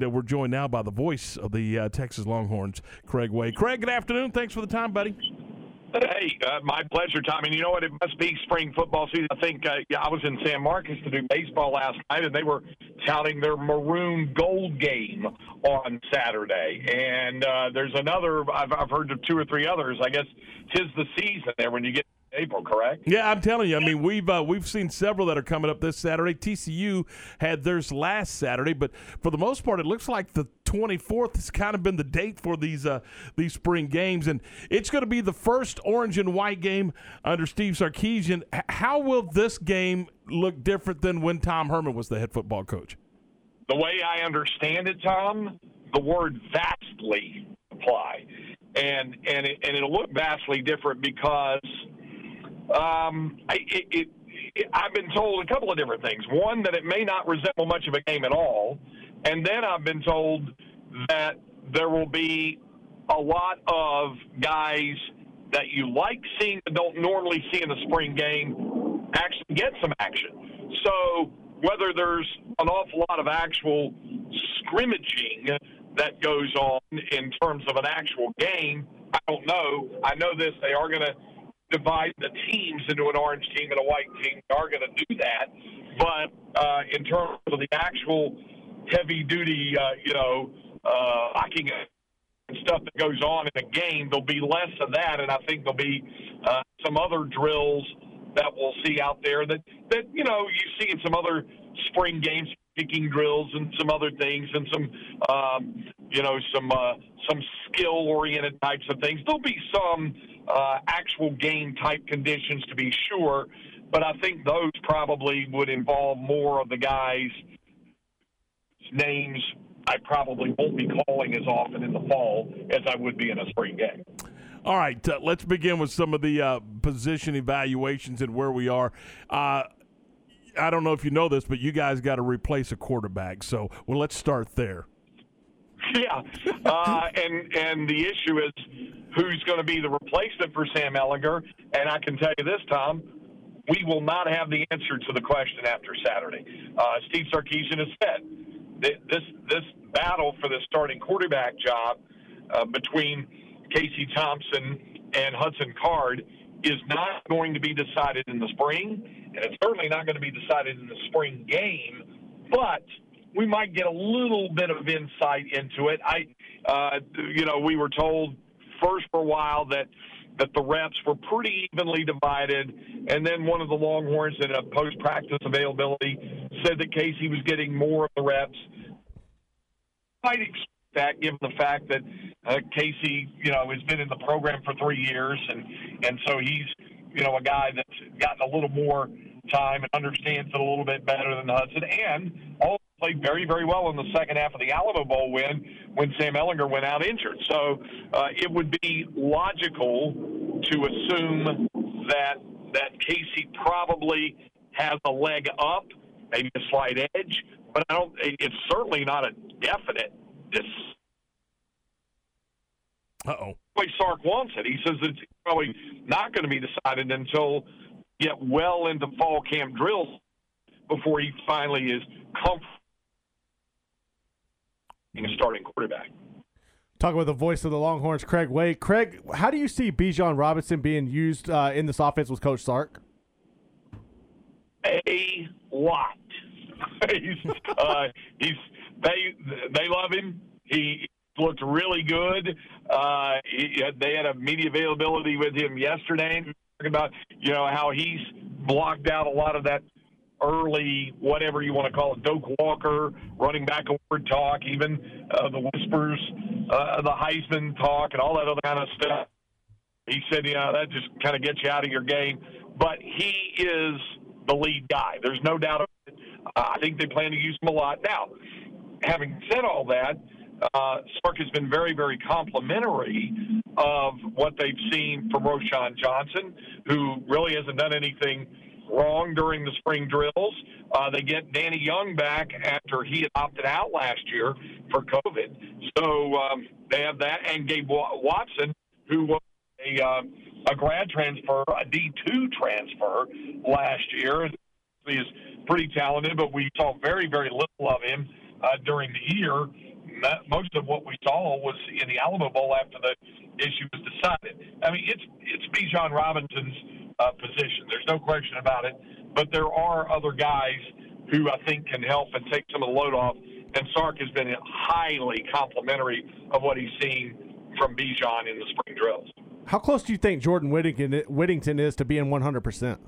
And we're joined now by the voice of the Texas Longhorns, Craig Way. Craig, good afternoon. Thanks for the time, buddy. Hey, my pleasure, Tommy. You know what? It must be spring football season. I think I was in San Marcos to do baseball last night, and they were touting their maroon gold game on Saturday. And there's another, I've heard of two or three others. I guess 'tis the season there when you get April, correct? Yeah, I'm telling you. I mean, we've seen several that are coming up this Saturday. TCU had theirs last Saturday, but for the most part, it looks like the 24th has kind of been the date for these spring games, and it's going to be the first orange and white game under Steve Sarkisian. How will this game look different than when Tom Herman was the head football coach? The way I understand it, Tom, the word vastly applied, and it'll look vastly different because I've been told a couple of different things. One, that it may not resemble much of a game at all. And then I've been told that there will be a lot of guys that you like seeing but don't normally see in a spring game actually get some action. So whether there's an awful lot of actual scrimmaging that goes on in terms of an actual game, I don't know. I know this. They are going to divide the teams into an orange team and a white team. They are going to do that. But in terms of the actual heavy-duty, hocking and stuff that goes on in a game, there'll be less of that, and I think there'll be some other drills that we'll see out there that you know, you see in some other spring games, kicking drills and some other things and some skill-oriented types of things. There'll be some actual game-type conditions to be sure, but I think those probably would involve more of the guys' names I probably won't be calling as often in the fall as I would be in a spring game. All right, let's begin with some of the position evaluations and where we are. I don't know if you know this, but you guys got to replace a quarterback. So, well, let's start there. Yeah, and the issue is who's going to be the replacement for Sam Ellinger. And I can tell you this, Tom, we will not have the answer to the question after Saturday. Steve Sarkisian has said that this battle for the starting quarterback job between Casey Thompson and Hudson Card is not going to be decided in the spring, and it's certainly not going to be decided in the spring game, but we might get a little bit of insight into it. We were told first for a while that the reps were pretty evenly divided, and then one of the Longhorns in a post-practice availability said that Casey was getting more of the reps. I'd expect that, given the fact that Casey, has been in the program for 3 years, and so he's, a guy that's gotten a little more time and understands it a little bit better than Hudson, and also played very, very well in the second half of the Alamo Bowl win when Sam Ellinger went out injured. So it would be logical to assume that Casey probably has a leg up, maybe a slight edge, but it's certainly not a definite. Uh-oh. The way Sark wants it. He says it's probably not going to be decided until you get well into fall camp drills before he finally is comfortable being a starting quarterback. Talking with the voice of the Longhorns, Craig Way. Craig, how do you see Bijan Robinson being used in this offense with Coach Sark? A lot. They love him. He looked really good. They had a media availability with him yesterday, talking about how he's blocked out a lot of that early, whatever you want to call it, Doak Walker running back award talk, even the whispers, the Heisman talk, and all that other kind of stuff. He said, that just kind of gets you out of your game. But he is the lead guy. There's no doubt about it. I think they plan to use him a lot. Now, having said all that, Sark has been very, very complimentary of what they've seen from Roshan Johnson, who really hasn't done anything wrong during the spring drills. They get Danny Young back after he had opted out last year for COVID. So they have that, and Gabe Watson, who was a grad transfer, a D2 transfer last year. He is pretty talented, but we saw very, very little of him during the year. Most of what we saw was in the Alamo Bowl after the issue was decided. I mean, it's Bijan Robinson's position. There's no question about it. But there are other guys who I think can help and take some of the load off. And Sark has been highly complimentary of what he's seen from Bijan in the spring drills. How close do you think Jordan Whittington is to being 100%?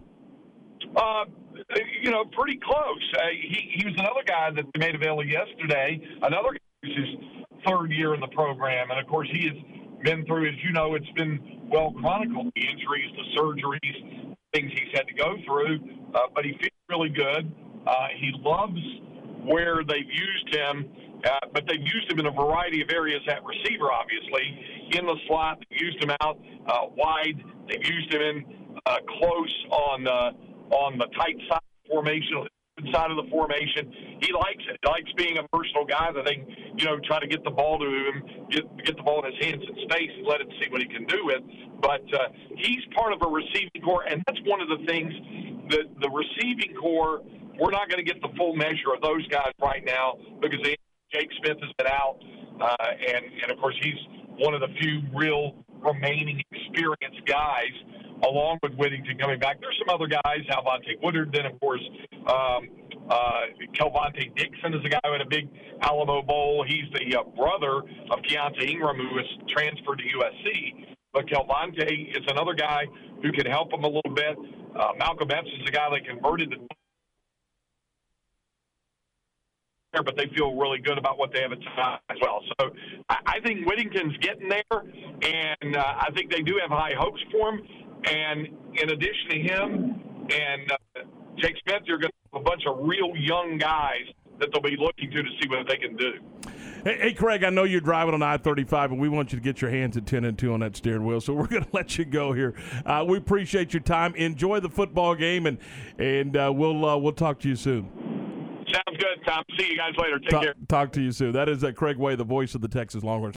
Pretty close. He was another guy that they made available yesterday. Another guy who's his third year in the program. And, of course, he has been through, as you know, it's been well chronicled, the injuries, the surgeries, things he's had to go through. But he feels really good. He loves where they've used him. But they've used him in a variety of areas at receiver, obviously. In the slot, they've used him out wide. They've used him in close on the tight side of the formation, side of the formation. He likes it. He likes being a personal guy that they, try to get the ball to him, get the ball in his hands in space and let him see what he can do with. But he's part of a receiving corps, and that's one of the things that the receiving corps, we're not going to get the full measure of those guys right now because they Jake Smith has been out, and of course he's one of the few real remaining experienced guys, along with Whittington coming back. There's some other guys, Kelvonte Woodard, then of course Kelvonte Dixon is a guy who had a big Alamo Bowl. He's the brother of Keontae Ingram, who was transferred to USC. But Kelvonte is another guy who can help him a little bit. Malcolm Evans is a guy they converted to. But they feel really good about what they have at time as well. So I think Whittington's getting there, and I think they do have high hopes for him. And in addition to him and Jake Smith, you're going to have a bunch of real young guys that they'll be looking to see what they can do. Hey, Craig, I know you're driving on I-35, and we want you to get your hands at 10-2 on that steering wheel, so we're going to let you go here. We appreciate your time. Enjoy the football game, and we'll talk to you soon. Sounds good, Tom. See you guys later. Take care. Talk to you soon. That is Craig Way, the voice of the Texas Longhorns.